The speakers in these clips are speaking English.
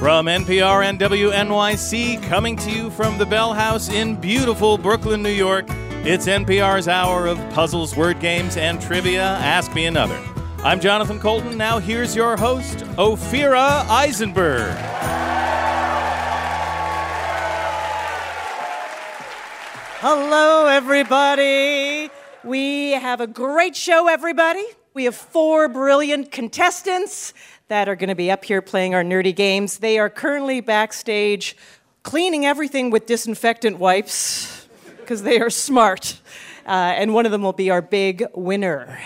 From NPR and WNYC, coming to you from the Bell House in beautiful Brooklyn, New York, it's NPR's hour of puzzles, word games, and trivia. Ask me another. I'm Jonathan Coulton. Now here's your host, Ophira Eisenberg. Hello, everybody. We have a great show, everybody. We have four brilliant contestants that are going to be up here playing our nerdy games. They are currently backstage cleaning everything with disinfectant wipes because they are smart. And one of them will be our big winner.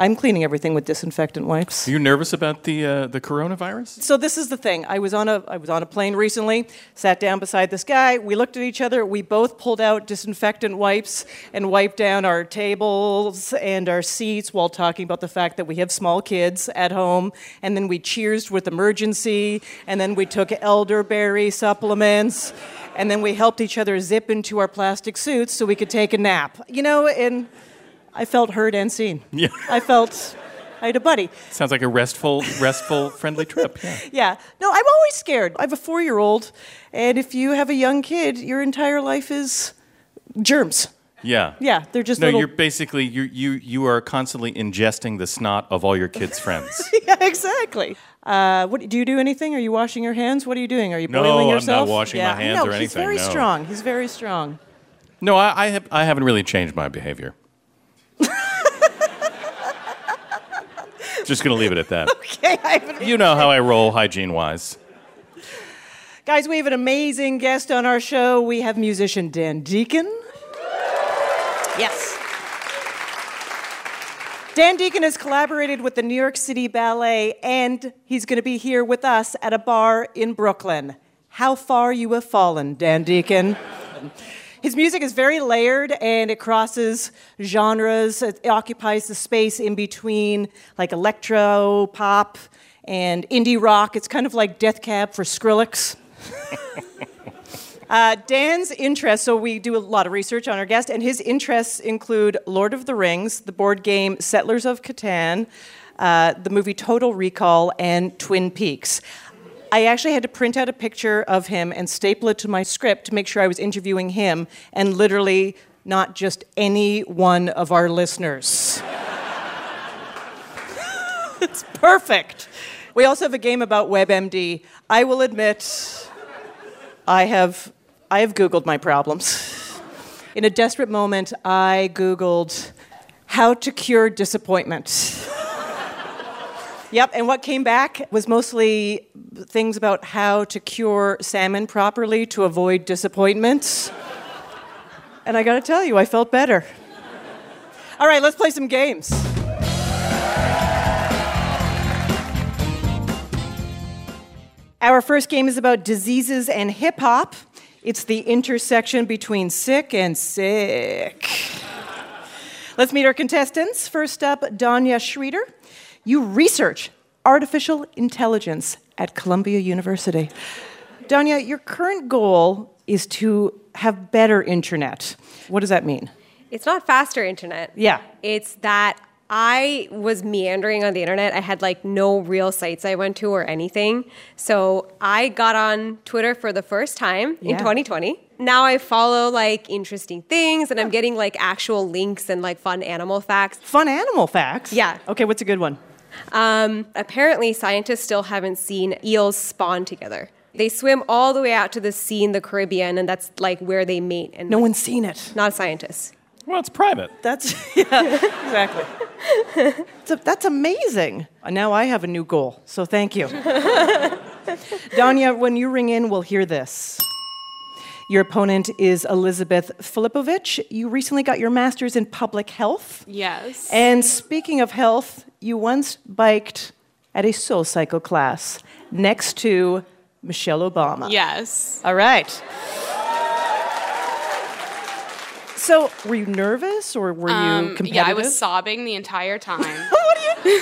I'm cleaning everything with disinfectant wipes. Are you nervous about the coronavirus? So this is the thing. I was on a plane recently, sat down beside this guy. We looked at each other. We both pulled out disinfectant wipes and wiped down our tables and our seats while talking about the fact that we have small kids at home. And then we cheersed with emergency. And then we took elderberry supplements. And then we helped each other zip into our plastic suits so we could take a nap. You know, and I felt heard and seen. Yeah. I had a buddy. Sounds like a restful, friendly trip. Yeah. No, I'm always scared. I have a 4-year-old, and if you have a young kid, your entire life is germs. Yeah. Yeah, they're just little... No, you're basically, you are constantly ingesting the snot of all your kids' friends. Yeah, exactly. What, do you do anything? Are you washing your hands? What are you doing? Are you boiling yourself? No, I'm not washing my hands or anything. He's very strong. No, I haven't really changed my behavior. Just going to leave it at that. Okay. You know how I roll hygiene-wise. Guys, we have an amazing guest on our show. We have musician Dan Deacon. Yes. Dan Deacon has collaborated with the New York City Ballet, and he's going to be here with us at a bar in Brooklyn. How far you have fallen, Dan Deacon. His music is very layered, and it crosses genres. It occupies the space in between, like, electro pop and indie rock. It's kind of like Death Cab for Skrillex. Dan's interests, so we do a lot of research on our guest, and his interests include Lord of the Rings, the board game Settlers of Catan, the movie Total Recall, and Twin Peaks. I actually had to print out a picture of him and staple it to my script to make sure I was interviewing him and literally not just any one of our listeners. It's perfect. We also have a game about WebMD. I will admit, I have Googled my problems. In a desperate moment, I Googled how to cure disappointment. Yep, and what came back was mostly things about how to cure salmon properly to avoid disappointments. And I gotta tell you, I felt better. All right, let's play some games. Our first game is about diseases and hip-hop. It's the intersection between sick and sick. Let's meet our contestants. First up, Danya Schreeder. You research artificial intelligence at Columbia University. Danya, your current goal is to have better internet. What does that mean? It's not faster internet. Yeah. It's that I was meandering on the internet. I had like no real sites I went to or anything. So I got on Twitter for the first time in 2020. Now I follow like interesting things and I'm getting like actual links and like fun animal facts. Fun animal facts? Yeah. Okay, what's a good one? Apparently, scientists still haven't seen eels spawn together. They swim all the way out to the sea in the Caribbean, and that's like where they mate. And no one's seen it. Not a scientist. Well, it's private. Exactly. That's amazing. Now I have a new goal, so thank you. Danya, when you ring in, we'll hear this. Your opponent is Elizabeth Filipovich. You recently got your master's in public health. Yes. And speaking of health, you once biked at a SoulCycle class next to Michelle Obama. Yes. All right. So were you nervous or were you competitive? Yeah, I was sobbing the entire time. What are you?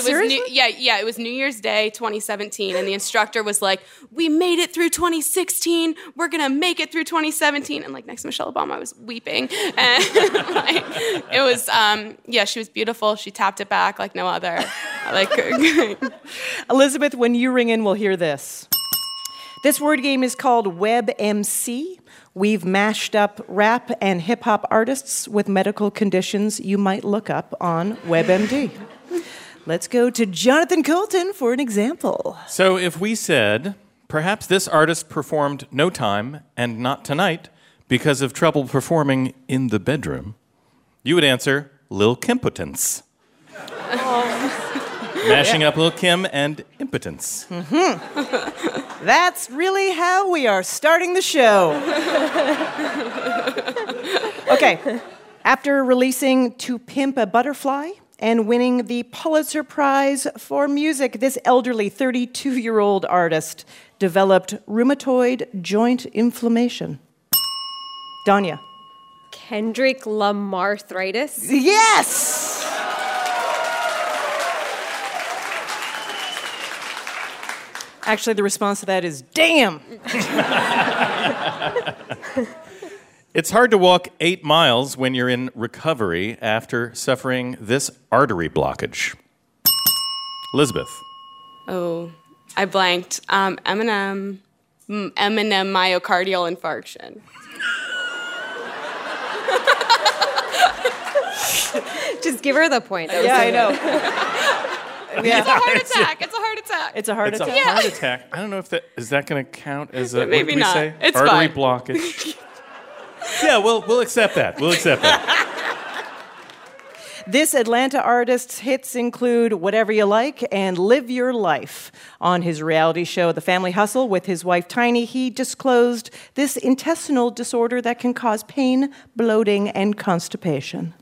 Seriously? It was New Year's Day 2017, and the instructor was like, we made it through 2016. We're going to make it through 2017. And like next to Michelle Obama, I was weeping. And like, it was, she was beautiful. She tapped it back like no other. Elizabeth, when you ring in, we'll hear this. This word game is called WebMC. We've mashed up rap and hip-hop artists with medical conditions you might look up on WebMD. Let's go to Jonathan Coulton for an example. So if we said, perhaps this artist performed No Time and Not Tonight because of trouble performing in the bedroom, you would answer Lil' Kimpotence. Mashing up Lil' Kim and impotence. Mm-hmm. That's really how we are starting the show. Okay, after releasing To Pimp a Butterfly and winning the Pulitzer Prize for Music, this elderly 32-year-old artist developed rheumatoid joint inflammation. Danya. Kendrick Lamarthritis? Yes! Actually, the response to that is, damn! It's hard to walk 8 miles when you're in recovery after suffering this artery blockage. Elizabeth. Oh, I blanked. M&M myocardial infarction. Just give her the point. Yeah, I know. Yeah. It's a heart attack. It's a heart attack. I don't know if that is that going to count as a maybe what not. Say? It's artery fine. Blockage. Yeah, we'll accept that. We'll accept that. This Atlanta artist's hits include Whatever You Like and Live Your Life. On his reality show, The Family Hustle, with his wife Tiny, he disclosed this intestinal disorder that can cause pain, bloating, and constipation.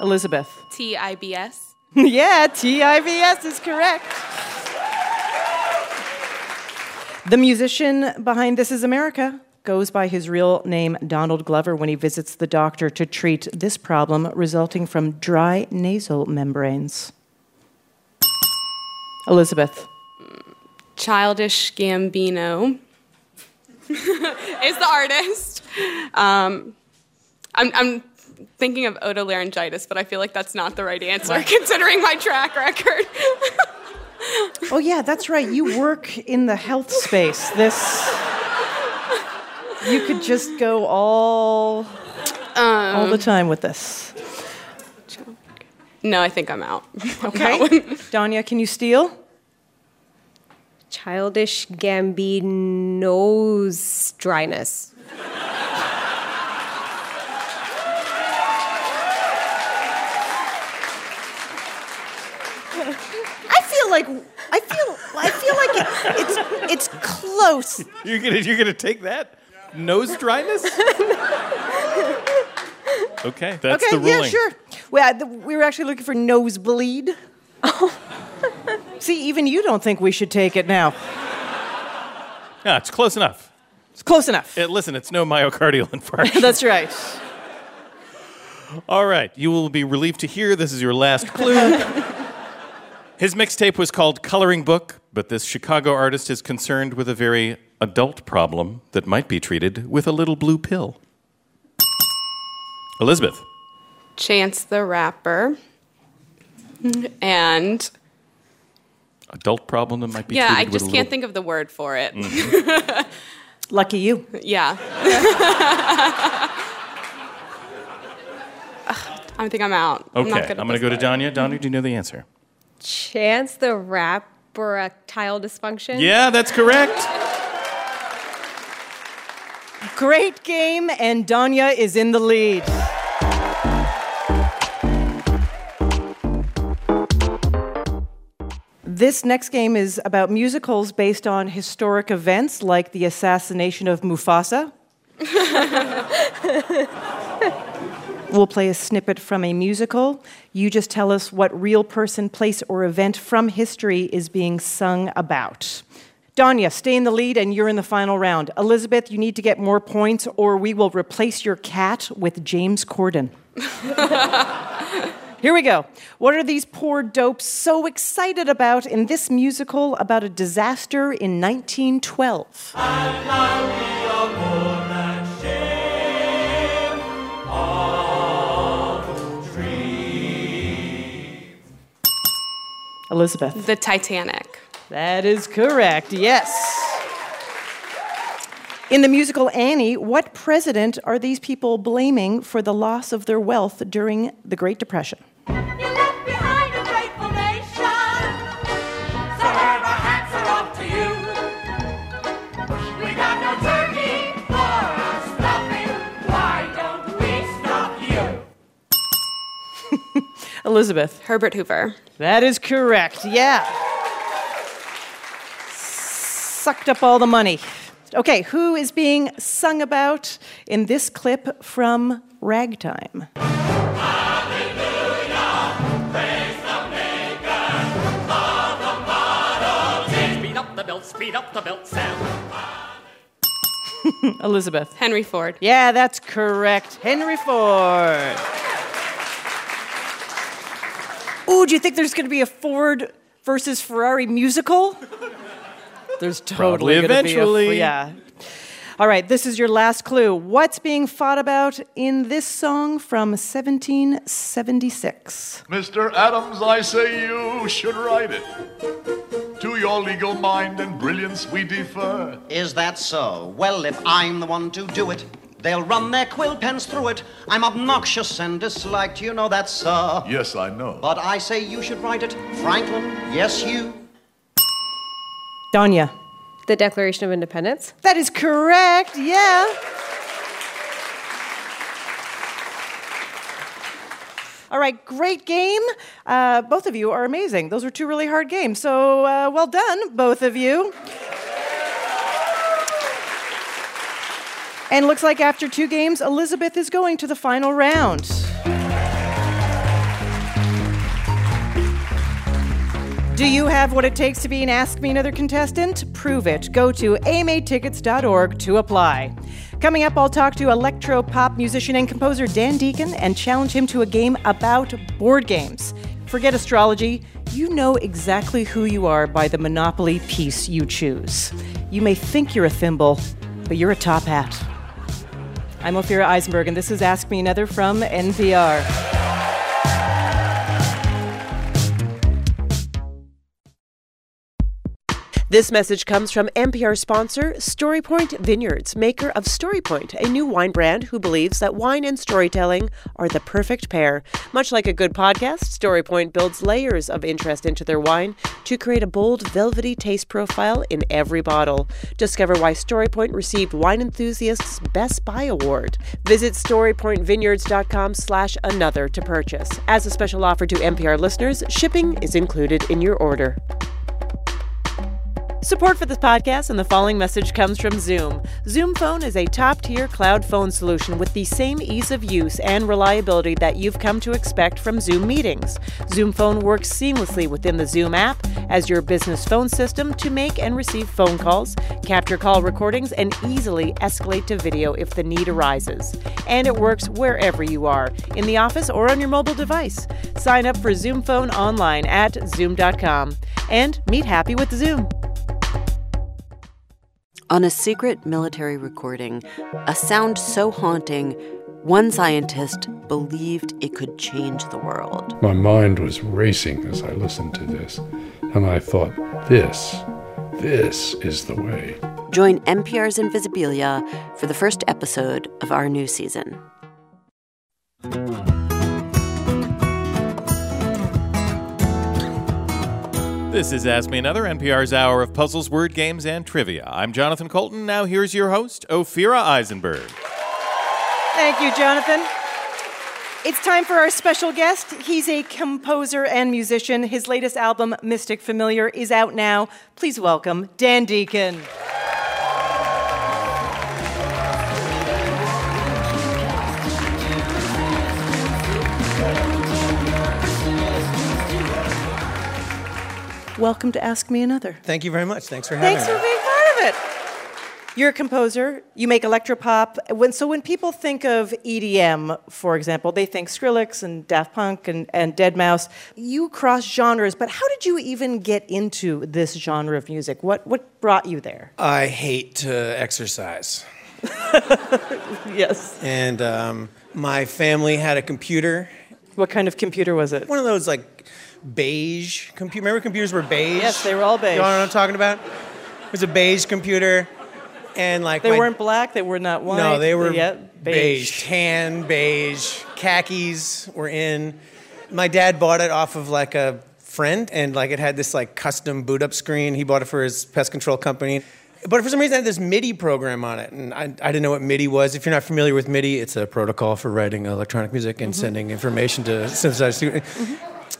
Elizabeth. TIBS? Yeah, TIBS is correct. The musician behind This Is America goes by his real name, Donald Glover, when he visits the doctor to treat this problem resulting from dry nasal membranes. Elizabeth. Childish Gambino is the artist. I'm thinking of otolaryngopathy, but I feel like that's not the right answer, considering my track record. Oh, yeah, that's right. You work in the health space. You could just go all the time with this. No, I think I'm out. Okay. Danya, can you steal? Childish Gambino's dryness. I feel like it's close. You're gonna take that? Nose dryness? Okay, that's the ruling. Yeah, sure. We were actually looking for nosebleed. Oh. See, even you don't think we should take it now. No, it's close enough. It's close enough. Listen, it's no myocardial infarction. That's right. All right, you will be relieved to hear this is your last clue. His mixtape was called Coloring Book, but this Chicago artist is concerned with a very adult problem that might be treated with a little blue pill. Elizabeth. Chance the Rapper. And adult problem that might be treated with a little... Yeah, I just can't think of the word for it. Mm-hmm. Lucky you. Yeah. I think I'm out. Okay, I'm going to go to Danya. Danya, do you know the answer? Chance the Rapper, erectile dysfunction? Yeah, that's correct. Great game, and Danya is in the lead. This next game is about musicals based on historic events like the assassination of Mufasa. We'll play a snippet from a musical. You just tell us what real person, place, or event from history is being sung about. Danya, stay in the lead, and you're in the final round. Elizabeth, you need to get more points, or we will replace your cat with James Corden. Here we go. What are these poor dopes so excited about in this musical about a disaster in 1912? I love you, Elizabeth? The Titanic. That is correct, yes. In the musical Annie, what president are these people blaming for the loss of their wealth during the Great Depression? Elizabeth. Herbert Hoover. That is correct, yeah. Sucked up all the money. Okay, who is being sung about in this clip from Ragtime? Hallelujah, praise the maker of the model. Speed up the belt, speed up the belt, sound. Elizabeth. Henry Ford. Yeah, that's correct. Henry Ford. Ooh, do you think there's going to be a Ford versus Ferrari musical? There's totally going to be yeah. All right, this is your last clue. What's being fought about in this song from 1776? Mr. Adams, I say you should write it. To your legal mind and brilliance we defer. Is that so? Well, if I'm the one to do it, they'll run their quill pens through it. I'm obnoxious and disliked, you know that, sir. Yes, I know. But I say you should write it. Franklin, yes, you. Danya. The Declaration of Independence. That is correct, yeah. All right, great game. Both of you are amazing. Those were two really hard games. So well done, both of you. And looks like after two games, Elizabeth is going to the final round. Do you have what it takes to be an Ask Me Another contestant? Prove it. Go to amatickets.org to apply. Coming up, I'll talk to electro-pop musician and composer Dan Deacon and challenge him to a game about board games. Forget astrology. You know exactly who you are by the Monopoly piece you choose. You may think you're a thimble, but you're a top hat. I'm Ophira Eisenberg, and this is Ask Me Another from NPR. This message comes from NPR sponsor StoryPoint Vineyards, maker of StoryPoint, a new wine brand who believes that wine and storytelling are the perfect pair. Much like a good podcast, StoryPoint builds layers of interest into their wine to create a bold, velvety taste profile in every bottle. Discover why StoryPoint received Wine Enthusiast's Best Buy Award. Visit storypointvineyards.com/another to purchase. As a special offer to NPR listeners, shipping is included in your order. Support for this podcast and the following message comes from Zoom. Zoom Phone is a top-tier cloud phone solution with the same ease of use and reliability that you've come to expect from Zoom meetings. Zoom Phone works seamlessly within the Zoom app as your business phone system to make and receive phone calls, capture call recordings, and easily escalate to video if the need arises. And it works wherever you are, in the office or on your mobile device. Sign up for Zoom Phone online at Zoom.com and meet happy with Zoom. On a secret military recording, a sound so haunting, one scientist believed it could change the world. My mind was racing as I listened to this, and I thought, this is the way. Join NPR's Invisibilia for the first episode of our new season. This is Ask Me Another, NPR's hour of puzzles, word games, and trivia. I'm Jonathan Coulton. Now here's your host, Ophira Eisenberg. Thank you, Jonathan. It's time for our special guest. He's a composer and musician. His latest album, Mystic Familiar, is out now. Please welcome Dan Deacon. Welcome to Ask Me Another. Thank you very much. Thanks for having me. Thanks for being part of it. You're a composer. You make electropop. So when people think of EDM, for example, they think Skrillex and Daft Punk and Deadmau5. You cross genres, but how did you even get into this genre of music? What brought you there? I hate to exercise. Yes. And my family had a computer. What kind of computer was it? One of those, like, beige computer. Remember computers were beige? Yes, they were all beige. You know what I'm talking about? It was a beige computer. And like they weren't black, they were not white. No, they were beige. Tan, beige. Khakis were in. My dad bought it off of like a friend, and like it had this like custom boot up screen. He bought it for his pest control company. But for some reason, it had this MIDI program on it, and I didn't know what MIDI was. If you're not familiar with MIDI, it's a protocol for writing electronic music and sending information to synthesized students.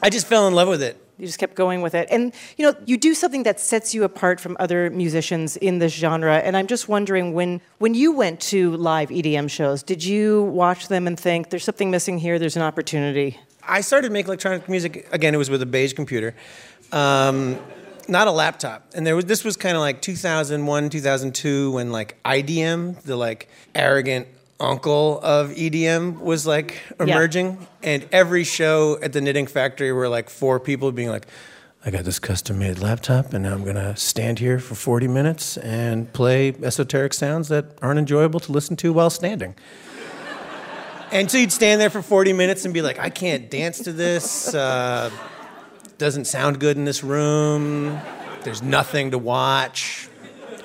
I just fell in love with it. You just kept going with it. And, you know, you do something that sets you apart from other musicians in this genre, and I'm just wondering, when you went to live EDM shows, did you watch them and think, there's something missing here, there's an opportunity? I started making electronic music, again, it was with a beige computer. Not a laptop. And this was kind of like 2001, 2002 when like IDM, the like arrogant uncle of EDM was like emerging. Yeah. And every show at the Knitting Factory were like four people being like, I got this custom made laptop and now I'm going to stand here for 40 minutes and play esoteric sounds that aren't enjoyable to listen to while standing. And so you'd stand there for 40 minutes and be like, I can't dance to this. Doesn't sound good in this room. There's nothing to watch.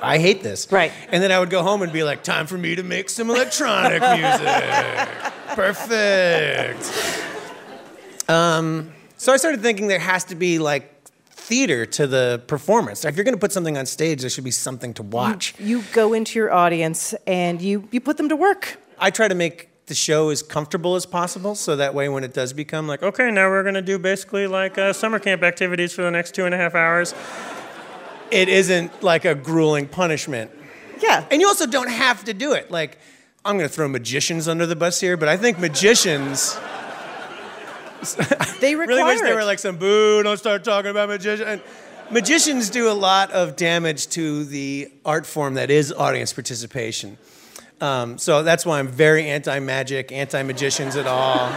I hate this. Right. And then I would go home and be like, time for me to make some electronic music. Perfect. So I started thinking there has to be like theater to the performance. If you're going to put something on stage, there should be something to watch. You go into your audience and you put them to work. I try to make the show as comfortable as possible, so that way when it does become like, okay, now we're going to do basically like summer camp activities for the next 2.5 hours, it isn't like a grueling punishment. Yeah. And you also don't have to do it. Like, I'm going to throw magicians under the bus here, but I think magicians... They require really wish they were like some, boo, don't start talking about magicians. Magicians do a lot of damage to the art form that is audience participation. So that's why I'm very anti-magic, anti-magicians at all.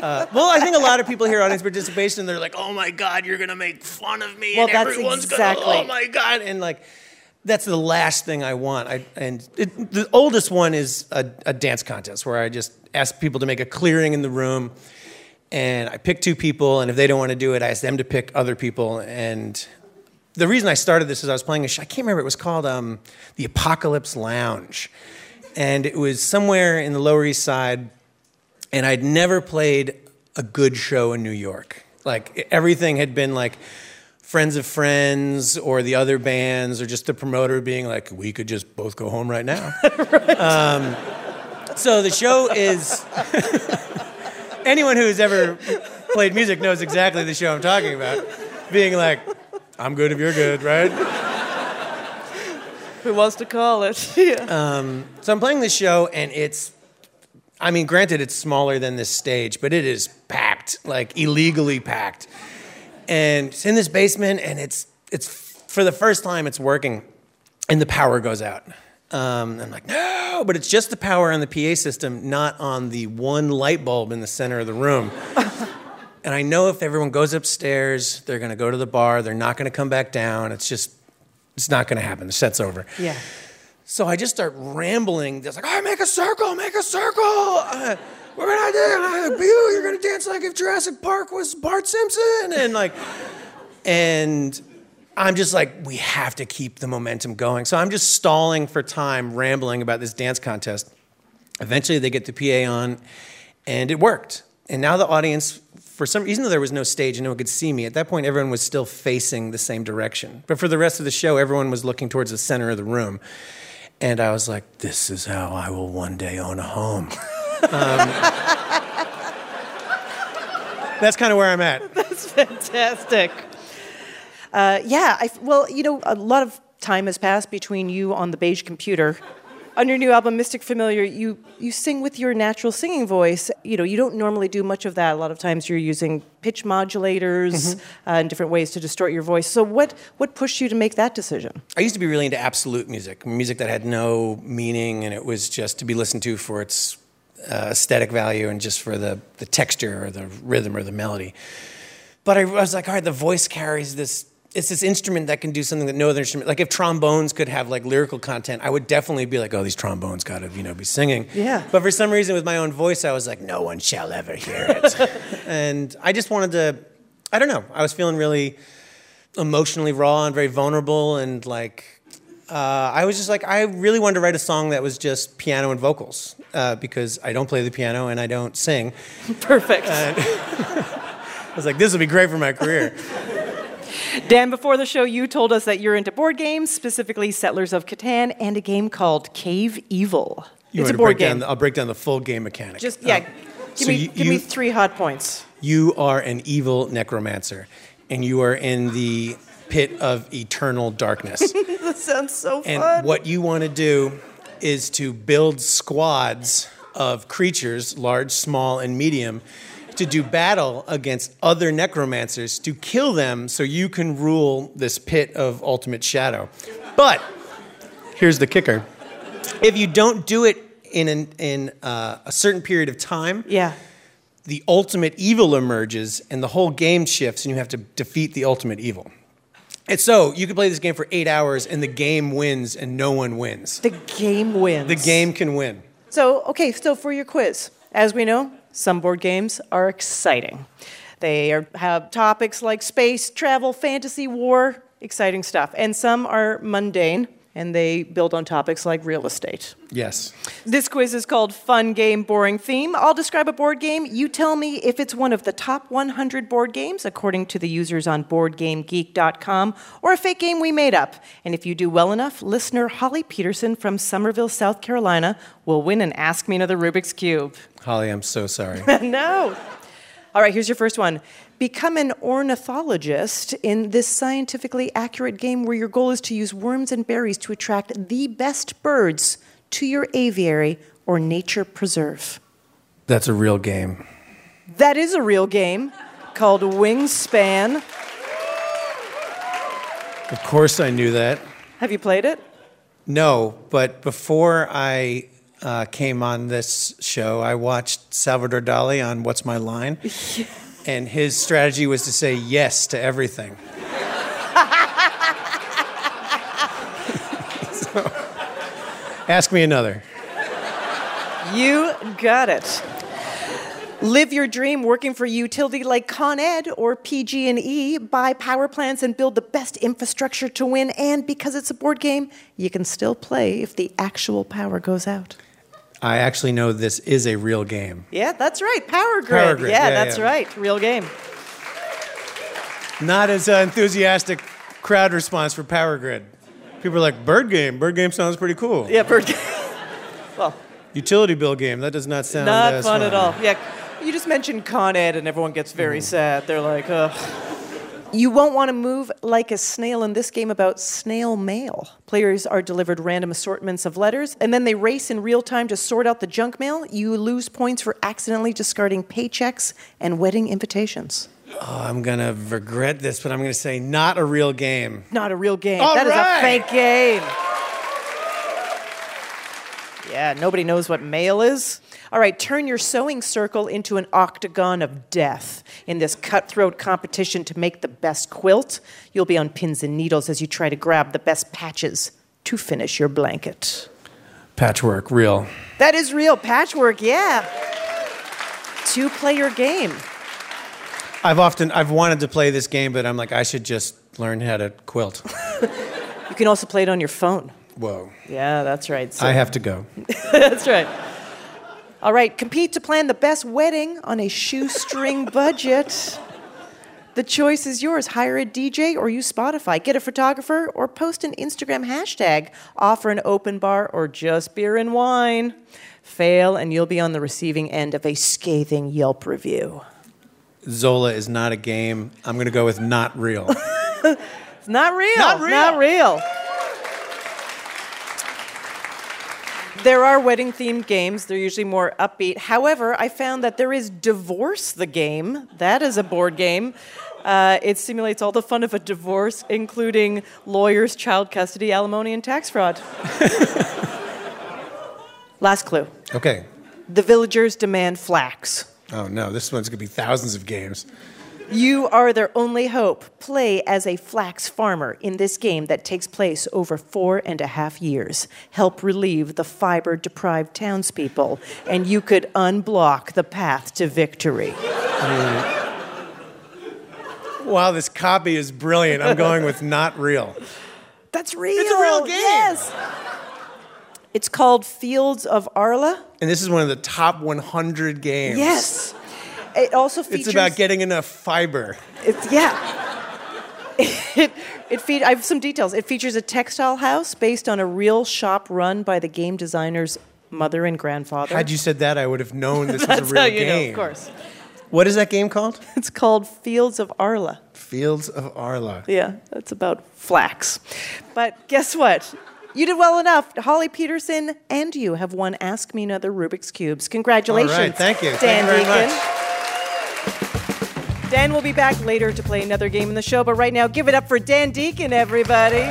Well, I think a lot of people hear audience participation, and they're like, oh my God, you're going to make fun of me, and everyone's going to, oh my God. And like, that's the last thing I want. The oldest one is a dance contest where I just ask people to make a clearing in the room, and I pick two people, and if they don't want to do it, I ask them to pick other people, and... The reason I started this is I was playing a show, I can't remember, it was called The Apocalypse Lounge. And it was somewhere in the Lower East Side, and I'd never played a good show in New York. Like, everything had been like Friends of Friends or the other bands or just the promoter being like, we could just both go home right now. Right. So the show is... Anyone who's ever played music knows exactly the show I'm talking about. Being like... I'm good if you're good, right? Who wants to call it? Yeah. So I'm playing this show, and it's... I mean, granted, it's smaller than this stage, but it is packed, like illegally packed. And it's in this basement, and it's for the first time, it's working, and the power goes out. I'm like, no! But it's just the power on the PA system, not on the one light bulb in the center of the room. And I know if everyone goes upstairs, they're going to go to the bar. They're not going to come back down. It's just, it's not going to happen. The set's over. Yeah. So I just start rambling. It's like, all right, make a circle, make a circle. We're going to do you. You're going to dance like if Jurassic Park was Bart Simpson. And I'm just like, we have to keep the momentum going. So I'm just stalling for time, rambling about this dance contest. Eventually they get the PA on, and it worked. And now the audience... For some reason, though, there was no stage and no one could see me. At that point, everyone was still facing the same direction. But for the rest of the show, everyone was looking towards the center of the room. And I was like, this is how I will one day own a home. That's kind of where I'm at. That's fantastic. Well, you know, a lot of time has passed between you on the beige computer. On your new album, Mystic Familiar, you sing with your natural singing voice. You know, you don't normally do much of that. A lot of times you're using pitch modulators and different ways to distort your voice. So what pushed you to make that decision? I used to be really into absolute music, music that had no meaning, and it was just to be listened to for its aesthetic value and just for the texture or the rhythm or the melody. But I was like, all right, the voice carries this... It's this instrument that can do something that no other instrument... Like, if trombones could have, like, lyrical content, I would definitely be like, oh, these trombones got to, you know, be singing. Yeah. But for some reason, with my own voice, I was like, no one shall ever hear it. And I just wanted to... I don't know. I was feeling really emotionally raw and very vulnerable, and like, I was just like, I really wanted to write a song that was just piano and vocals, because I don't play the piano and I don't sing. Perfect. I was like, this will be great for my career. Dan, before the show, you told us that you're into board games, specifically Settlers of Catan, and a game called Cave Evil. It's a board game. I'll break down the full game mechanic. Just, yeah, give me 3 hot points. You are an evil necromancer, and you are in the pit of eternal darkness. That sounds so fun. And what you want to do is to build squads of creatures, large, small, and medium, to do battle against other necromancers to kill them so you can rule this pit of ultimate shadow. But here's the kicker. If you don't do it in a certain period of time, the ultimate evil emerges and the whole game shifts and you have to defeat the ultimate evil. And so you can play this game for 8 hours and the game wins and no one wins. The game wins. The game can win. So, okay, so for your quiz, as we know, some board games are exciting. They have topics like space, travel, fantasy, war, exciting stuff. And some are mundane, and they build on topics like real estate. Yes. This quiz is called Fun Game, Boring Theme. I'll describe a board game. You tell me if it's one of the top 100 board games, according to the users on BoardGameGeek.com, or a fake game we made up. And if you do well enough, listener Holly Peterson from Summerville, South Carolina, will win and ask me another Rubik's Cube. Holly, I'm so sorry. No. All right, here's your first one. Become an ornithologist in this scientifically accurate game where your goal is to use worms and berries to attract the best birds to your aviary or nature preserve. That's a real game. That is a real game called Wingspan. Of course I knew that. Have you played it? No, but before I came on this show, I watched Salvador Dali on What's My Line? Yeah. And his strategy was to say yes to everything. So, ask me another. You got it. Live your dream working for a utility like Con Ed or PG&E. Buy power plants and build the best infrastructure to win. And because it's a board game, you can still play if the actual power goes out. I actually know this is a real game. Yeah, that's right. Power Grid. Power Grid. Yeah, that's right. Real game. Not as enthusiastic crowd response for Power Grid. People are like, bird game. Bird game sounds pretty cool. Yeah, bird game. Well, utility bill game. That does not sound as fun. Not fun at all. Yeah, you just mentioned Con Ed and everyone gets very sad. They're like, ugh. You won't want to move like a snail in this game about snail mail. Players are delivered random assortments of letters, and then they race in real time to sort out the junk mail. You lose points for accidentally discarding paychecks and wedding invitations. Oh, I'm going to regret this, but I'm going to say not a real game. Not a real game. All that right. Is a fake game. Yeah, nobody knows what mail is. All right, turn your sewing circle into an octagon of death in this cutthroat competition to make the best quilt. You'll be on pins and needles as you try to grab the best patches to finish your blanket. Patchwork, real. That is real. Patchwork, yeah. Two-player game. I've wanted to play this game, but I'm like, I should just learn how to quilt. You can also play it on your phone. Whoa. Yeah, that's right. So. I have to go. That's right. All right, compete to plan the best wedding on a shoestring budget. The choice is yours. Hire a DJ or use Spotify. Get a photographer or post an Instagram hashtag. Offer an open bar or just beer and wine. Fail and you'll be on the receiving end of a scathing Yelp review. Zola is not a game. I'm going to go with not real. It's not real. Not real. Not real. There are wedding-themed games. They're usually more upbeat. However, I found that there is Divorce the Game. That is a board game. It simulates all the fun of a divorce, including lawyers, child custody, alimony, and tax fraud. Last clue. Okay. The villagers demand flax. Oh, no. This one's going to be thousands of games. You are their only hope. Play as a flax farmer in this game that takes place over 4.5 years. Help relieve the fiber-deprived townspeople, and you could unblock the path to victory. Wow, this copy is brilliant. I'm going with not real. That's real. It's a real game. Yes. It's called Fields of Arle. And this is one of the top 100 games. Yes. It also features... It's about getting enough fiber. It's, yeah. I have some details. It features a textile house based on a real shop run by the game designer's mother and grandfather. Had you said that, I would have known this was a real game. That's how you know, of course. What is that game called? It's called Fields of Arle. Fields of Arle. Yeah, that's about flax. But guess what? You did well enough. Holly Peterson and you have won Ask Me Another Rubik's Cubes. Congratulations. All right, thank you. Dan Deacon. Dan will be back later to play another game in the show, but right now, give it up for Dan Deacon, everybody.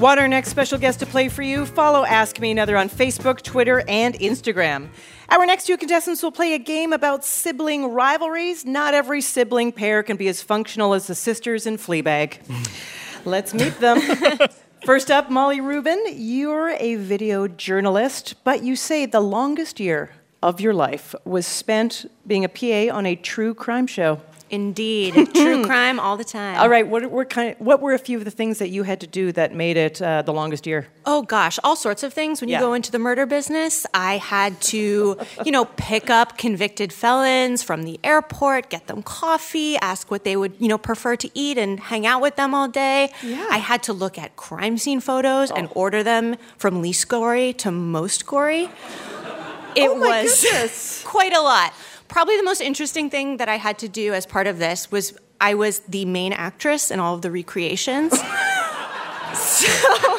Want our next special guest to play for you? Follow Ask Me Another on Facebook, Twitter, and Instagram. Our next two contestants will play a game about sibling rivalries. Not every sibling pair can be as functional as the sisters in Fleabag. Let's meet them. First up, Molly Rubin, you're a video journalist, but you say the longest year of your life was spent being a PA on a true crime show. Indeed, true crime all the time. All right, what were a few of the things that you had to do that made it the longest year? Oh gosh, all sorts of things. When you go into the murder business, I had to, pick up convicted felons from the airport, get them coffee, ask what they would, prefer to eat, and hang out with them all day. Yeah. I had to look at crime scene photos and order them from least gory to most gory. It was quite a lot. Probably the most interesting thing that I had to do as part of this was I was the main actress in all of the recreations. So I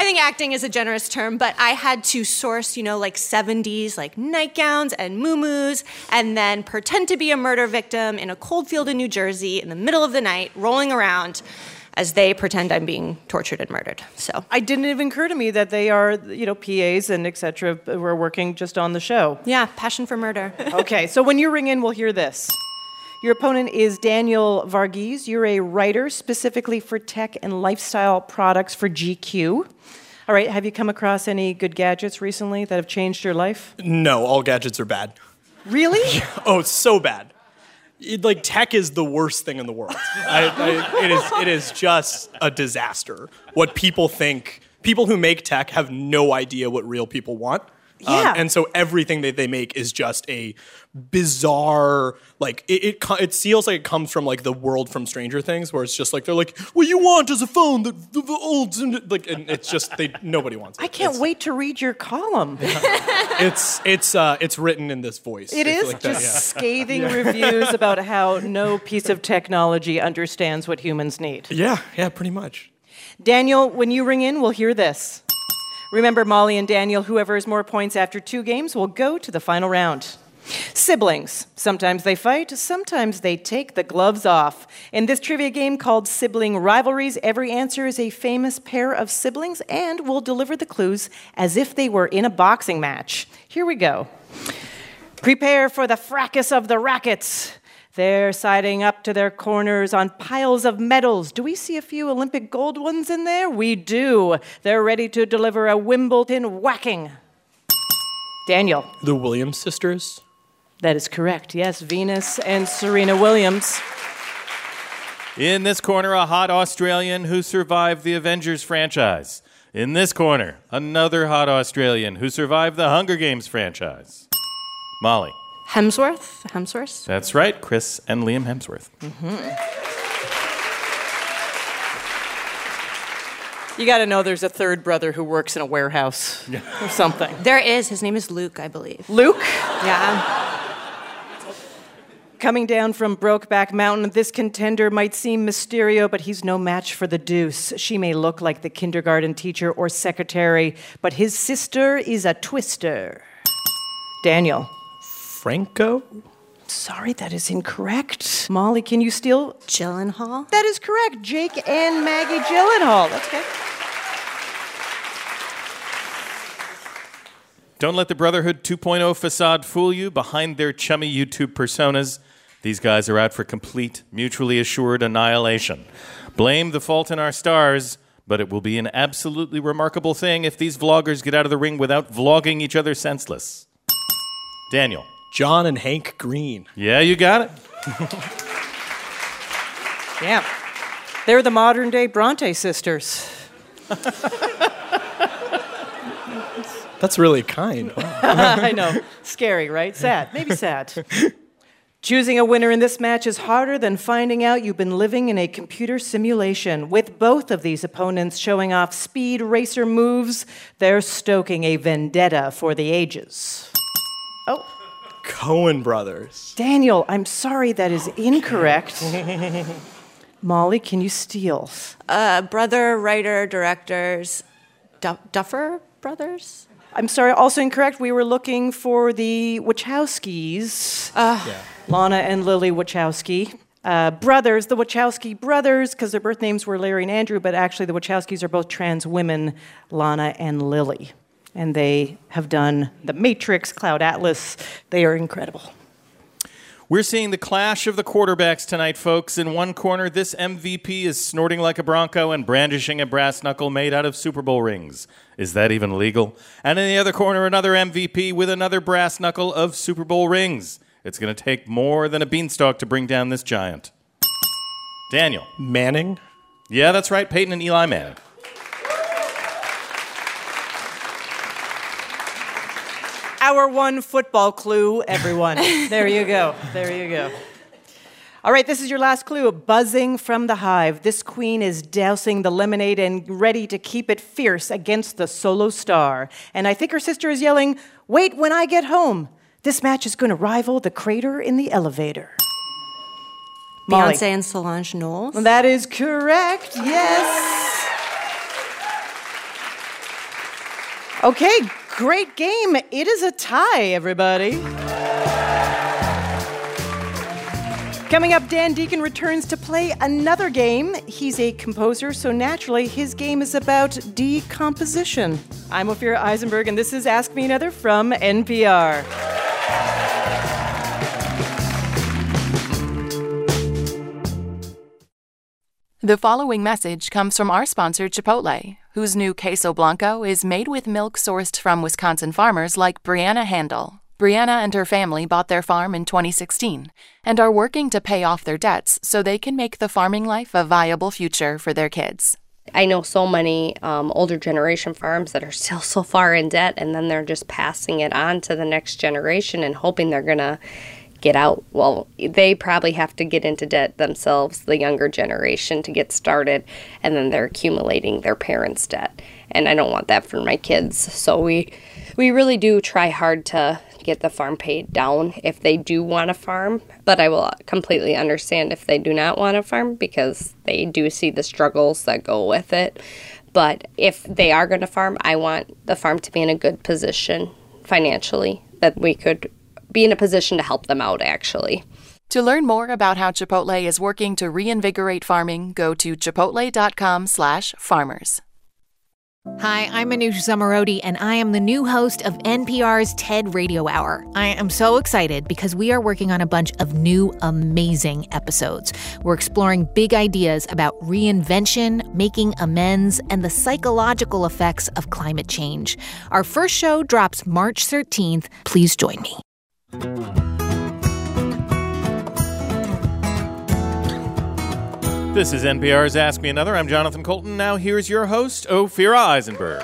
think acting is a generous term, but I had to source, 70s, nightgowns and muumuus, and then pretend to be a murder victim in a cold field in New Jersey in the middle of the night, rolling around as they pretend I'm being tortured and murdered. So it didn't even occur to me that they are, PAs and et cetera, were working just on the show. Yeah, passion for murder. Okay, so when you ring in, we'll hear this. Your opponent is Daniel Varghese. You're a writer specifically for tech and lifestyle products for GQ. All right, have you come across any good gadgets recently that have changed your life? No, all gadgets are bad. Really? Oh, it's so bad. Tech is the worst thing in the world. It is just a disaster. What people think, people who make tech have no idea what real people want. Yeah. And so everything that they make is just a bizarre, it feels like it comes from, the world from Stranger Things, where it's just, they're what you want is a phone that the old, and it's just, nobody wants it. I can't wait to read your column. Yeah. It's written in this voice. It is scathing reviews about how no piece of technology understands what humans need. Yeah, pretty much. Daniel, when you ring in, we'll hear this. Remember, Molly and Daniel, whoever has more points after two games will go to the final round. Siblings. Sometimes they fight, sometimes they take the gloves off. In this trivia game called Sibling Rivalries, every answer is a famous pair of siblings and will deliver the clues as if they were in a boxing match. Here we go. Prepare for the fracas of the rackets. They're siding up to their corners on piles of medals. Do we see a few Olympic gold ones in there? We do. They're ready to deliver a Wimbledon whacking. Daniel. The Williams sisters? That is correct. Yes, Venus and Serena Williams. In this corner, a hot Australian who survived the Avengers franchise. In this corner, another hot Australian who survived the Hunger Games franchise. Molly. Hemsworth? That's right, Chris and Liam Hemsworth. Mm-hmm. You got to know there's a third brother who works in a warehouse or something. There is. His name is Luke, I believe. Luke? Yeah. Coming down from Brokeback Mountain, this contender might seem Mysterio, but he's no match for the Deuce. She may look like the kindergarten teacher or secretary, but his sister is a twister. Daniel. Franco? Sorry, that is incorrect. Molly, can you steal? Gyllenhaal? That is correct. Jake and Maggie Gyllenhaal. That's good. Don't let the Brotherhood 2.0 facade fool you. Behind their chummy YouTube personas, these guys are out for complete, mutually assured annihilation. Blame the fault in our stars, But it will be an absolutely remarkable thing if these vloggers get out of the ring without vlogging each other senseless. Daniel. John and Hank Green. Yeah, you got it. Yeah. They're the modern-day Bronte sisters. That's really kind. Wow. I know. Scary, right? Sad. Maybe sad. Choosing a winner in this match is harder than finding out you've been living in a computer simulation. With both of these opponents showing off speed racer moves, they're stoking a vendetta for the ages. Oh. Coen Brothers. Daniel, I'm sorry, that is incorrect. Molly, can you steal? Brother, writer, directors, Duffer Brothers? I'm sorry, also incorrect. We were looking for the Wachowskis. Yeah. Lana and Lily Wachowski. Brothers, the Wachowski brothers, because their birth names were Larry and Andrew, but actually the Wachowskis are both trans women, Lana and Lily. And they have done The Matrix, Cloud Atlas. They are incredible. We're seeing the clash of the quarterbacks tonight, folks. In one corner, this MVP is snorting like a bronco and brandishing a brass knuckle made out of Super Bowl rings. Is that even legal? And in the other corner, another MVP with another brass knuckle of Super Bowl rings. It's going to take more than a beanstalk to bring down this giant. Daniel. Manning? Yeah, that's right. Peyton and Eli Manning. Our one football clue, everyone. There you go. There you go. All right, this is your last clue. Buzzing from the hive. This queen is dousing the lemonade and ready to keep it fierce against the solo star. And I think her sister is yelling, "Wait when I get home." This match is going to rival the crater in the elevator. Beyonce and Solange Knowles. That is correct. Yes. Okay. Great game. It is a tie, everybody. Coming up, Dan Deacon returns to play another game. He's a composer, so naturally his game is about decomposition. I'm Ophira Eisenberg, and this is Ask Me Another from NPR. The following message comes from our sponsor, Chipotle, whose new Queso Blanco is made with milk sourced from Wisconsin farmers like Brianna Handel. Brianna and her family bought their farm in 2016 and are working to pay off their debts so they can make the farming life a viable future for their kids. I know so many older generation farms that are still so far in debt, and then they're just passing it on to the next generation and hoping they're going to get out. Well, they probably have to get into debt themselves, the younger generation, to get started, and then they're accumulating their parents' debt. And I don't want that for my kids. So we really do try hard to get the farm paid down if they do want to farm, but I will completely understand if they do not want to farm because they do see the struggles that go with it. But if they are going to farm, I want the farm to be in a good position financially that we could be in a position to help them out, actually. To learn more about how Chipotle is working to reinvigorate farming, go to chipotle.com/farmers. Hi, I'm Anoush Zamarodi, and I am the new host of NPR's TED Radio Hour. I am so excited because we are working on a bunch of new, amazing episodes. We're exploring big ideas about reinvention, making amends, and the psychological effects of climate change. Our first show drops March 13th. Please join me. This is NPR's Ask Me Another. I'm Jonathan Coulton. Now here's your host, Ophira Eisenberg.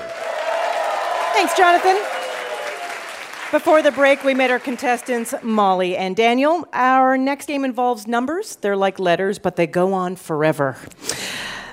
Thanks, Jonathan. Before the break, we met our contestants, Molly and Daniel. Our next game involves numbers. They're like letters, but they go on forever.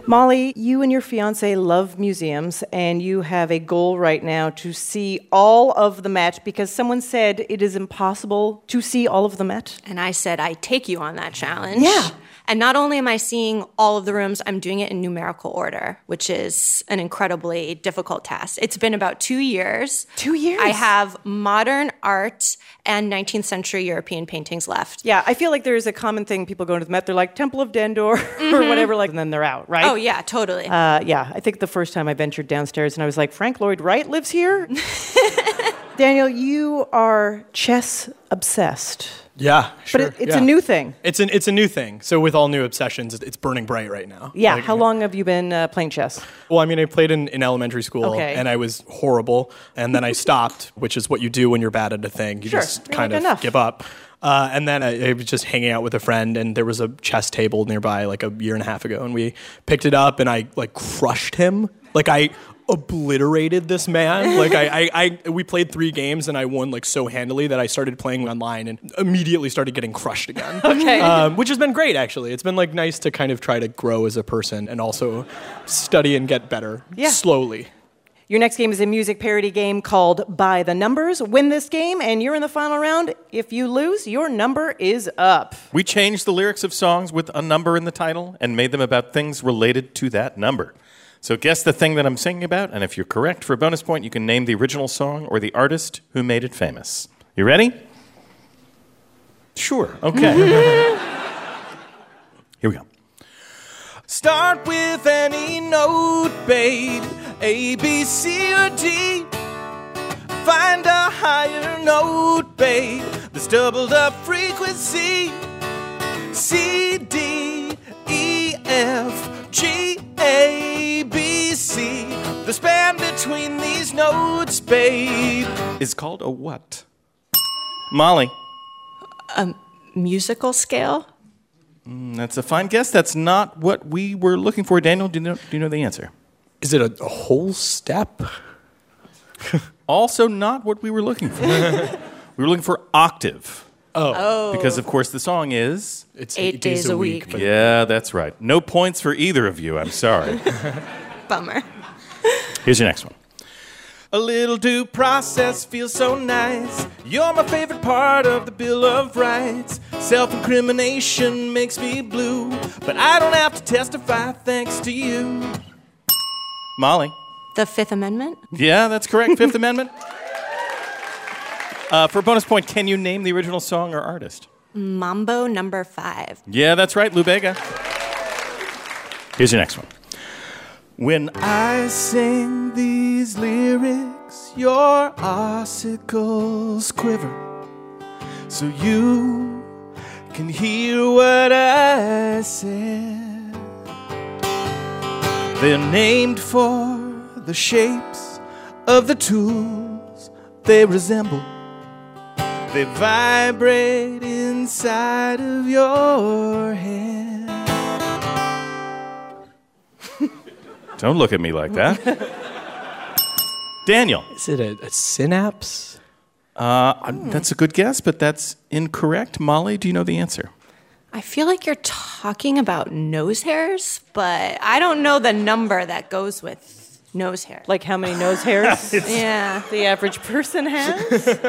Molly, you and your fiancé love museums, and you have a goal right now to see all of the Met, because someone said it is impossible to see all of the Met. And I said, I take you on that challenge. Yeah. And not only am I seeing all of the rooms, I'm doing it in numerical order, which is an incredibly difficult task. It's been about 2 years. 2 years? I have modern art and 19th century European paintings left. Yeah, I feel like there's a common thing. People go to the Met, they're like, Temple of Dendor or whatever, like, and then they're out, right? Oh, yeah, totally. Yeah, I think the first time I ventured downstairs and I was like, Frank Lloyd Wright lives here? Daniel, you are chess obsessed. Yeah, sure. But it's a new thing. It's a new thing. So with all new obsessions, it's burning bright right now. Yeah. Like, how long have you been playing chess? Well, I mean, I played in elementary school, and I was horrible, and then I stopped, which is what you do when you're bad at a thing. You just kind of give up. And then I was just hanging out with a friend, and there was a chess table nearby like a year and a half ago, and we picked it up, and I like crushed him. Like I obliterated this man. Like we played 3 games and I won like so handily that I started playing online and immediately started getting crushed again. Okay. Which has been great, actually. It's been like nice to kind of try to grow as a person and also study and get better slowly. Your next game is a music parody game called By the Numbers. Win this game, and you're in the final round. If you lose, your number is up. We changed the lyrics of songs with a number in the title and made them about things related to that number. So guess the thing that I'm singing about, and if you're correct, for a bonus point, you can name the original song or the artist who made it famous. You ready? Sure. Okay. Here we go. Start with any note, babe. A, B, C, or D. Find a higher note, babe. That's doubled up frequency. C, D, E, F, G, A, B, C. The span between these notes, babe, is called a what? Molly. A musical scale? That's a fine guess. That's not what we were looking for. Daniel, do you know the answer? Is it a whole step? Also not what we were looking for. We were looking for octave. Oh. Because, of course, the song is... It's 8 days a week. Yeah, that's right. No points for either of you, I'm sorry. Bummer. Here's your next one. A little due process feels so nice. You're my favorite part of the Bill of Rights. Self-incrimination makes me blue. But I don't have to testify thanks to you. Molly. The Fifth Amendment? Yeah, that's correct. Fifth Amendment. For a bonus point, can you name the original song or artist? Mambo No. 5. Yeah, that's right, Lou Bega. Here's your next one. When I sing these lyrics, your ossicles quiver, so you can hear what I said. They're named for the shapes of the tools they resemble. They vibrate inside of your head. Don't look at me like that. Daniel. Is it a synapse? That's a good guess, but that's incorrect. Molly, do you know the answer? I feel like you're talking about nose hairs, but I don't know the number that goes with nose hair. Like how many nose hairs the average person has? I don't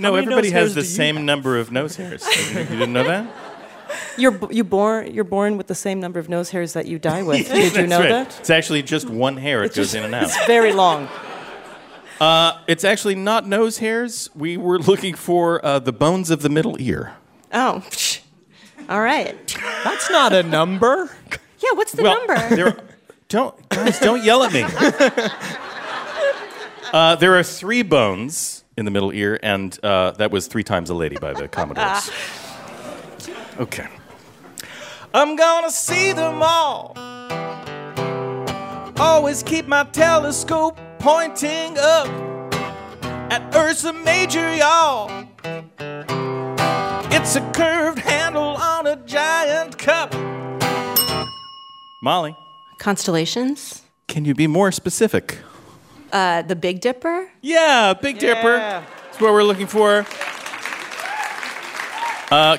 know. No, everybody has the same number of nose hairs. So you didn't know that? You're born with the same number of nose hairs that you die with. Yeah, did you know that? It's actually just one hair. It goes in and out. It's very long. It's actually not nose hairs. We were looking for the bones of the middle ear. Oh, all right. That's not a number. Yeah, what's the number? Guys, don't yell at me. There are 3 bones in the middle ear, and that was 3 Times a Lady by the Commodores. Okay. I'm gonna see them all. Always keep my telescope pointing up at Ursa Major, y'all. It's a curved handle on a giant cup. Molly. Constellations? Can you be more specific? The Big Dipper? Yeah, Big Dipper. That's what we're looking for.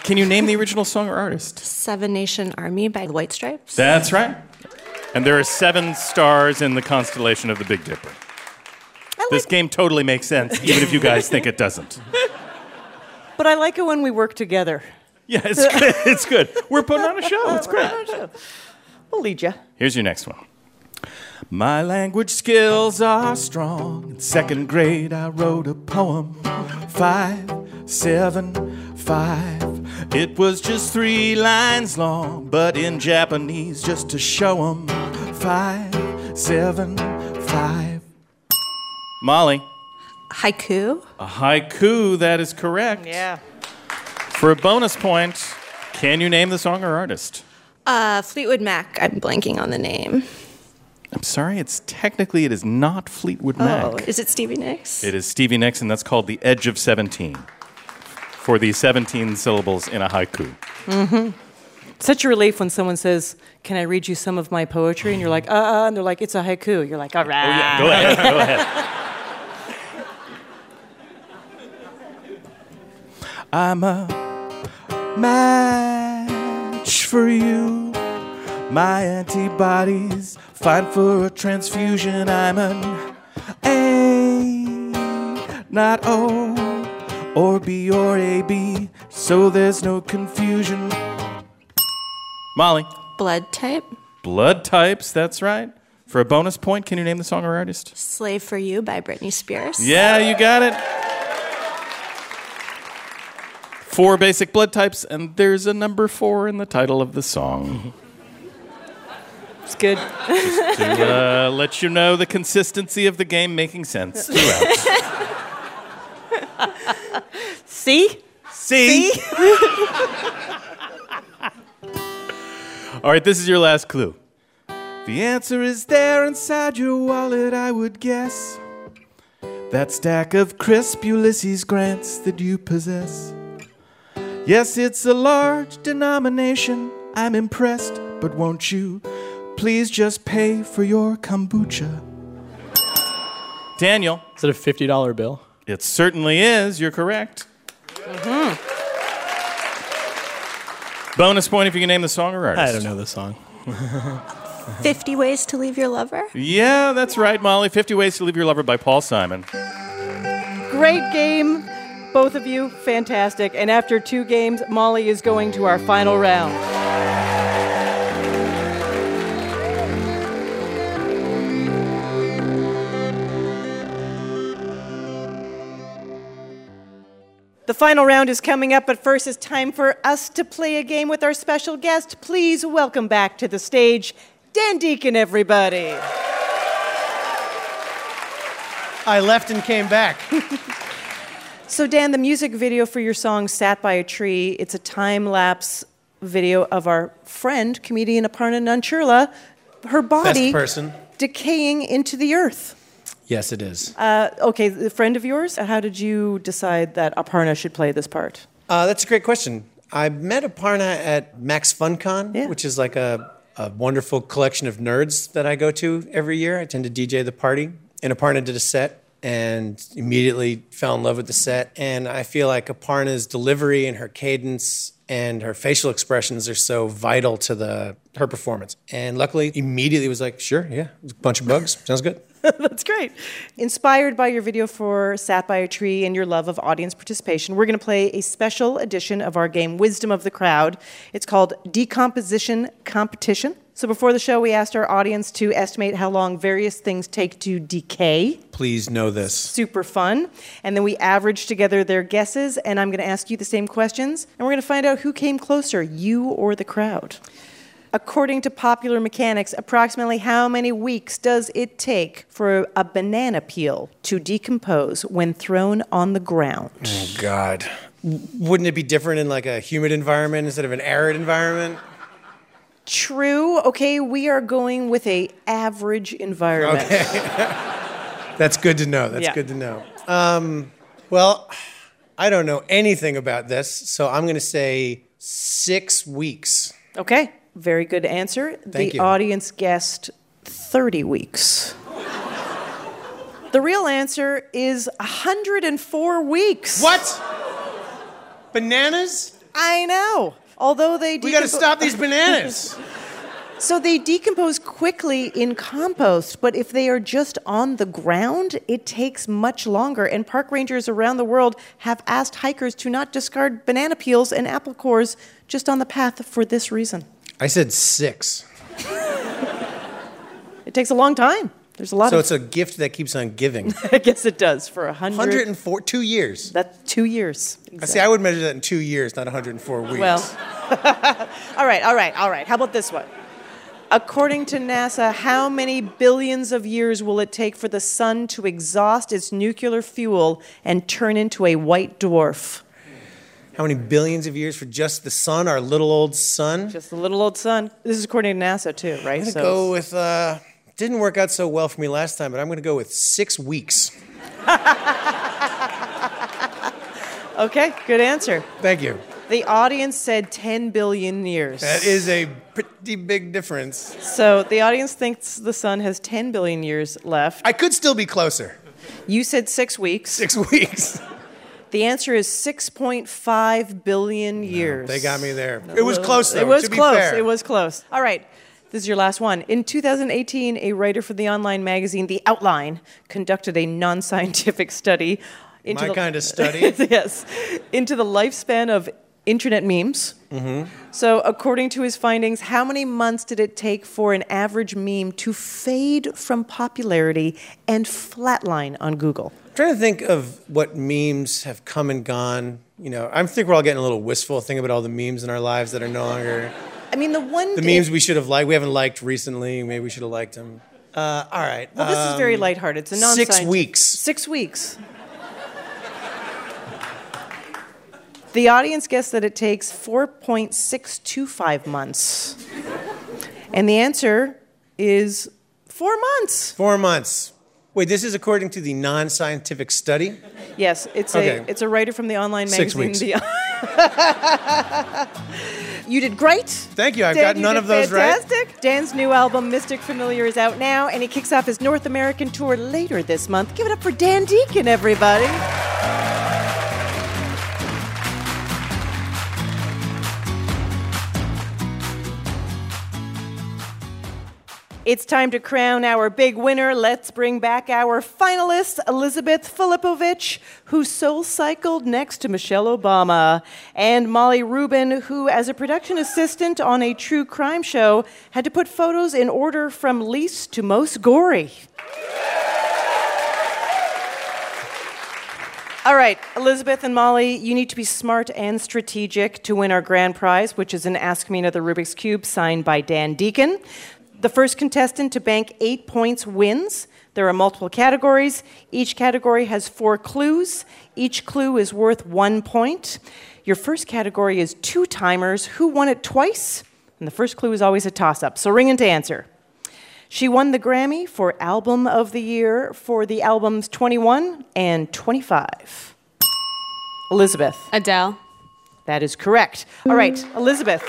Can you name the original song or artist? 7 Nation Army by the White Stripes. That's right. And there are 7 stars in the constellation of the Big Dipper. This game totally makes sense, even if you guys think it doesn't. But I like it when we work together. Yeah, it's good. It's good. We're putting on a show. It's great. We'll lead you. Here's your next one. My language skills are strong. In 2nd grade, I wrote a poem. 5, 7, 5. It was just 3 lines long, but in Japanese, just to show 'em. 5, 7, 5. Molly. Haiku? A haiku, that is correct. Yeah. For a bonus point, can you name the song or artist? Fleetwood Mac. I'm blanking on the name. I'm sorry, it's technically, it is not Fleetwood Mac. Oh, is it Stevie Nicks? It is Stevie Nicks, and that's called The Edge of 17 for the 17 syllables in a haiku. Mm-hmm. Such a relief when someone says, can I read you some of my poetry? And you're like, and they're like, it's a haiku. You're like, all right. Oh, yeah. Go ahead, go ahead. I'm a match for you. My antibodies fine for a transfusion. I'm an A, not O, or B or AB, so there's no confusion. Molly. Blood type. Blood types, that's right. For a bonus point, can you name the song or artist? Slave for You by Britney Spears. Yeah, you got it. 4 basic blood types, and there's a number 4 in the title of the song. It's good. Just to let you know the consistency of the game making sense throughout. See? See? See? All right, this is your last clue. The answer is there inside your wallet, I would guess. That stack of crisp Ulysses Grants that you possess. Yes, it's a large denomination. I'm impressed, but won't you please just pay for your kombucha? Daniel. Is it a $50 bill? It certainly is. You're correct. Mm-hmm. Bonus point if you can name the song or artist. I don't know the song. 50 Ways to Leave Your Lover? Yeah, that's right, Molly. 50 Ways to Leave Your Lover by Paul Simon. Great game. Both of you, fantastic. And after 2 games, Molly is going to our final round. The final round is coming up, but first it's time for us to play a game with our special guest. Please welcome back to the stage, Dan Deacon, everybody. I left and came back. So, Dan, the music video for your song, Sat by a Tree, it's a time-lapse video of our friend, comedian Aparna Nancherla, her body decaying into the earth. Yes, it is. Okay, a friend of yours? How did you decide that Aparna should play this part? That's a great question. I met Aparna at Max FunCon, which is like a wonderful collection of nerds that I go to every year. I tend to DJ the party, and Aparna did a set. And immediately fell in love with the set. And I feel like Aparna's delivery and her cadence and her facial expressions are so vital to her performance. And luckily, immediately was like, sure, yeah, a bunch of bugs. Sounds good. That's great. Inspired by your video for Sat by a Tree and your love of audience participation, we're going to play a special edition of our game, Wisdom of the Crowd. It's called Decomposition Competition. So before the show, we asked our audience to estimate how long various things take to decay. Please know this. Super fun. And then we averaged together their guesses, and I'm going to ask you the same questions, and we're going to find out who came closer, you or the crowd. According to popular mechanics, approximately how many weeks does it take for a banana peel to decompose when thrown on the ground? Oh, God. Wouldn't it be different in like a humid environment instead of an arid environment? True. Okay, we are going with an average environment. Okay. That's good to know. That's good to know. Well, I don't know anything about this, so I'm going to say 6 weeks. Okay. Very good answer. Thank you. Audience guessed 30 weeks. The real answer is 104 weeks. What? Bananas? I know. Although they do. We got to stop these bananas. So they decompose quickly in compost, but if they are just on the ground, it takes much longer. And park rangers around the world have asked hikers to not discard banana peels and apple cores just on the path for this reason. I said 6. It takes a long time. There's a lot. So it's a gift that keeps on giving. I guess it does for 104, 2 years. That's 2 years. Exactly. See, I would measure that in 2 years, not 104 weeks. Well, all right. How about this one? According to NASA, how many billions of years will it take for the sun to exhaust its nuclear fuel and turn into a white dwarf? How many billions of years for just the sun, our little old sun? Just the little old sun. This is according to NASA, too, right? I'm going to go with, didn't work out so well for me last time, but I'm going to go with 6 weeks. Okay, good answer. Thank you. The audience said 10 billion years. That is a pretty big difference. So the audience thinks the sun has 10 billion years left. I could still be closer. You said 6 weeks. 6 weeks. The answer is 6.5 billion years. No, they got me there. No, it was close, though, to be fair. It was close. All right. This is your last one. In 2018, a writer for the online magazine The Outline conducted a non-scientific study. Into my kind of study? Yes. Into the lifespan of internet memes. Mm-hmm. So according to his findings, how many months did it take for an average meme to fade from popularity and flatline on Google? I'm trying to think of what memes have come and gone. You know, I think we're all getting a little wistful thinking about all the memes in our lives that are no longer... I mean, the memes we should have liked, we haven't liked recently. Maybe we should have liked them. All right. Well, this is very lighthearted. It's a non-scientific... 6 weeks. 6 weeks. The audience guessed that it takes 4.625 months. And the answer is 4 months. 4 months. Wait, this is according to the non-scientific study? Yes, it's a writer from the online magazine. 6 weeks. You did great. Thank you. I've got none of those fantastic. Right. Fantastic. Dan's new album, Mystic Familiar, is out now, and he kicks off his North American tour later this month. Give it up for Dan Deacon, everybody. It's time to crown our big winner. Let's bring back our finalist, Elizabeth Filipovich, who soul-cycled next to Michelle Obama, and Molly Rubin, who, as a production assistant on a true crime show, had to put photos in order from least to most gory. All right, Elizabeth and Molly, you need to be smart and strategic to win our grand prize, which is an Ask Me Another Rubik's Cube signed by Dan Deacon. The first contestant to bank 8 points wins. There are multiple categories. Each category has 4 clues. Each clue is worth 1 point. Your first category is 2-timers. Who won it twice? And the first clue is always a toss-up. So ring in to answer. She won the Grammy for Album of the Year for the albums 21 and 25. Elizabeth. Adele. That is correct. All right, Elizabeth,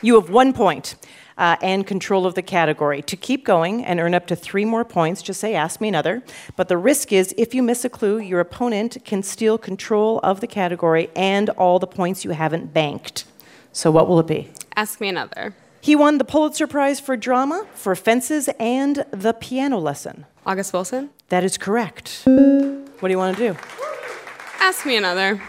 you have 1 point. And control of the category. To keep going and earn up to 3 more points, just say, ask me another. But the risk is, if you miss a clue, your opponent can steal control of the category and all the points you haven't banked. So what will it be? Ask me another. He won the Pulitzer Prize for Drama, for Fences, and The Piano Lesson. August Wilson? That is correct. What do you want to do? Ask me another.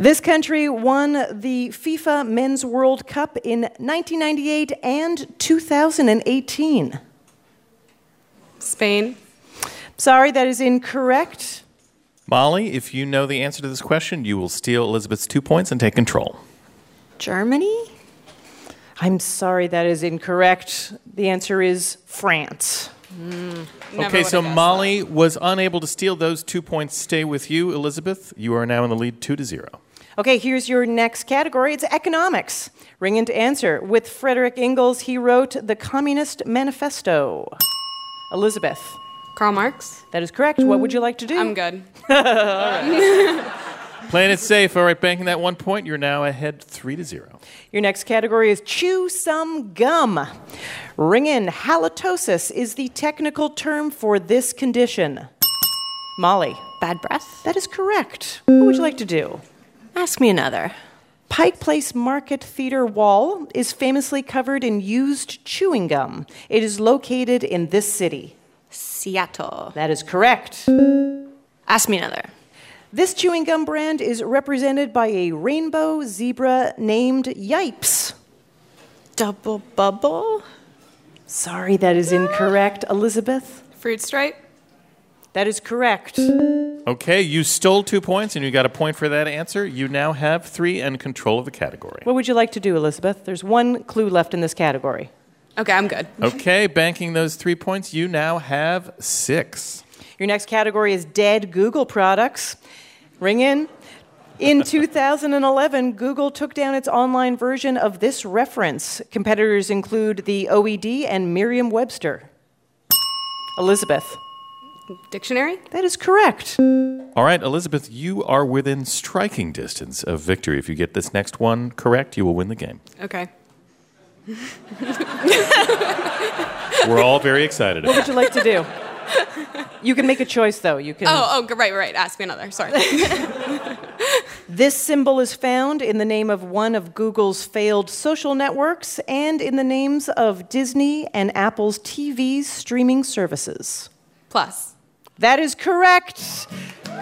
This country won the FIFA Men's World Cup in 1998 and 2018. Spain. Sorry, that is incorrect. Molly, if you know the answer to this question, you will steal Elizabeth's 2 points and take control. Germany? I'm sorry, that is incorrect. The answer is France. Okay, so Molly was unable to steal those 2 points. Stay with you, Elizabeth. You are now in the lead 2-0. Okay, here's your next category. It's economics. Ring in to answer. With Frederick Ingalls, he wrote The Communist Manifesto. Elizabeth. Karl Marx. That is correct. What would you like to do? I'm good. All right. Playing it safe. All right, banking that 1 point. You're now ahead 3-0. Your next category is chew some gum. Ring in. Halitosis is the technical term for this condition. Molly. Bad breath. That is correct. What would you like to do? Ask me another. Pike Place Market Theater wall is famously covered in used chewing gum. It is located in this city. Seattle. That is correct. Ask me another. This chewing gum brand is represented by a rainbow zebra named Yipes. Double Bubble? Sorry, that is incorrect. Elizabeth? Fruit Stripe? That is correct. Okay, you stole 2 points, and you got a point for that answer. You now have 3 and control of the category. What would you like to do, Elizabeth? There's 1 clue left in this category. Okay, I'm good. Okay, banking those 3 points, you now have 6. Your next category is dead Google products. Ring in. In 2011, Google took down its online version of this reference. Competitors include the OED and Merriam-Webster. Elizabeth. Dictionary? That is correct. All right, Elizabeth, you are within striking distance of victory. If you get this next one correct, you will win the game. Okay. We're all very excited. What would you like to do? You can make a choice, though. You can. Oh, right. Ask me another. Sorry. This symbol is found in the name of one of Google's failed social networks and in the names of Disney and Apple's TV's streaming services. Plus. That is correct.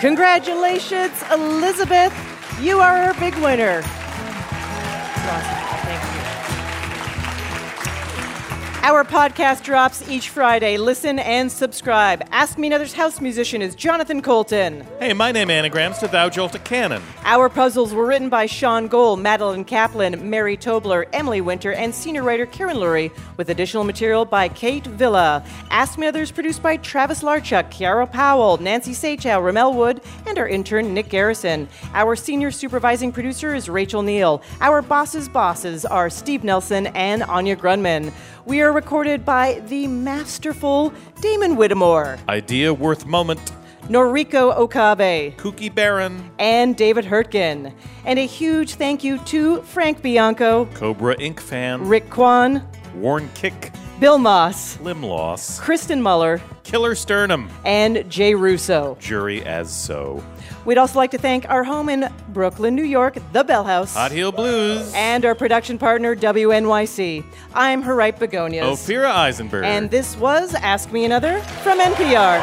Congratulations, Elizabeth. You are our big winner. Thank you. Our podcast drops each Friday. Listen and subscribe. Ask Me Another's house musician is Jonathan Coulton. Hey, my name anagrams to Thou Jolt a Cannon. Our puzzles were written by Sean Gohl, Madeline Kaplan, Mary Tobler, Emily Winter, and senior writer Karen Lurie, with additional material by Kate Villa. Ask Me Another is produced by Travis Larchuk, Kiara Powell, Nancy Seychow, Ramel Wood, and our intern Nick Garrison. Our senior supervising producer is Rachel Neal. Our bosses' bosses are Steve Nelson and Anya Grunman. We are recorded by the masterful Damon Whittemore. Idea worth moment. Noriko Okabe, Kuki Barron, and David Hertgen. And a huge thank you to Frank Bianco, Cobra Inc. fan, Rick Kwan, Warren Kick, Bill Moss, Limloss, Kristen Muller, Killer Sternum, and Jay Russo. Jury as so. We'd also like to thank our home in Brooklyn, New York, the Bell House, Hot Heel Blues, and our production partner, WNYC. I'm Harriet Begonias. Ophira Eisenberg. And this was Ask Me Another from NPR.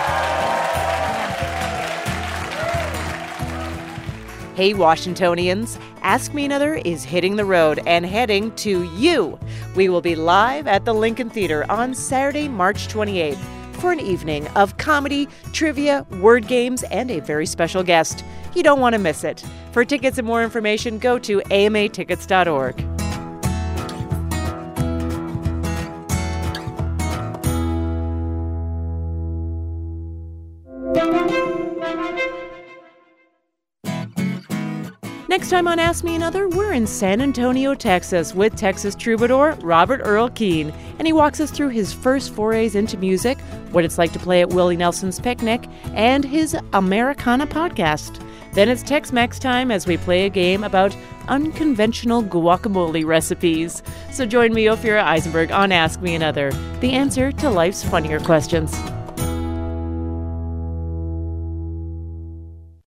Hey, Washingtonians, Ask Me Another is hitting the road and heading to you. We will be live at the Lincoln Theater on Saturday, March 28th for an evening of comedy, trivia, word games, and a very special guest. You don't want to miss it. For tickets and more information, go to amatickets.org. Next time on Ask Me Another, we're in San Antonio, Texas, with Texas troubadour Robert Earl Keen. And he walks us through his first forays into music, what it's like to play at Willie Nelson's Picnic, and his Americana podcast. Then it's Tex-Mex time as we play a game about unconventional guacamole recipes. So join me, Ophira Eisenberg, on Ask Me Another, the answer to life's funnier questions.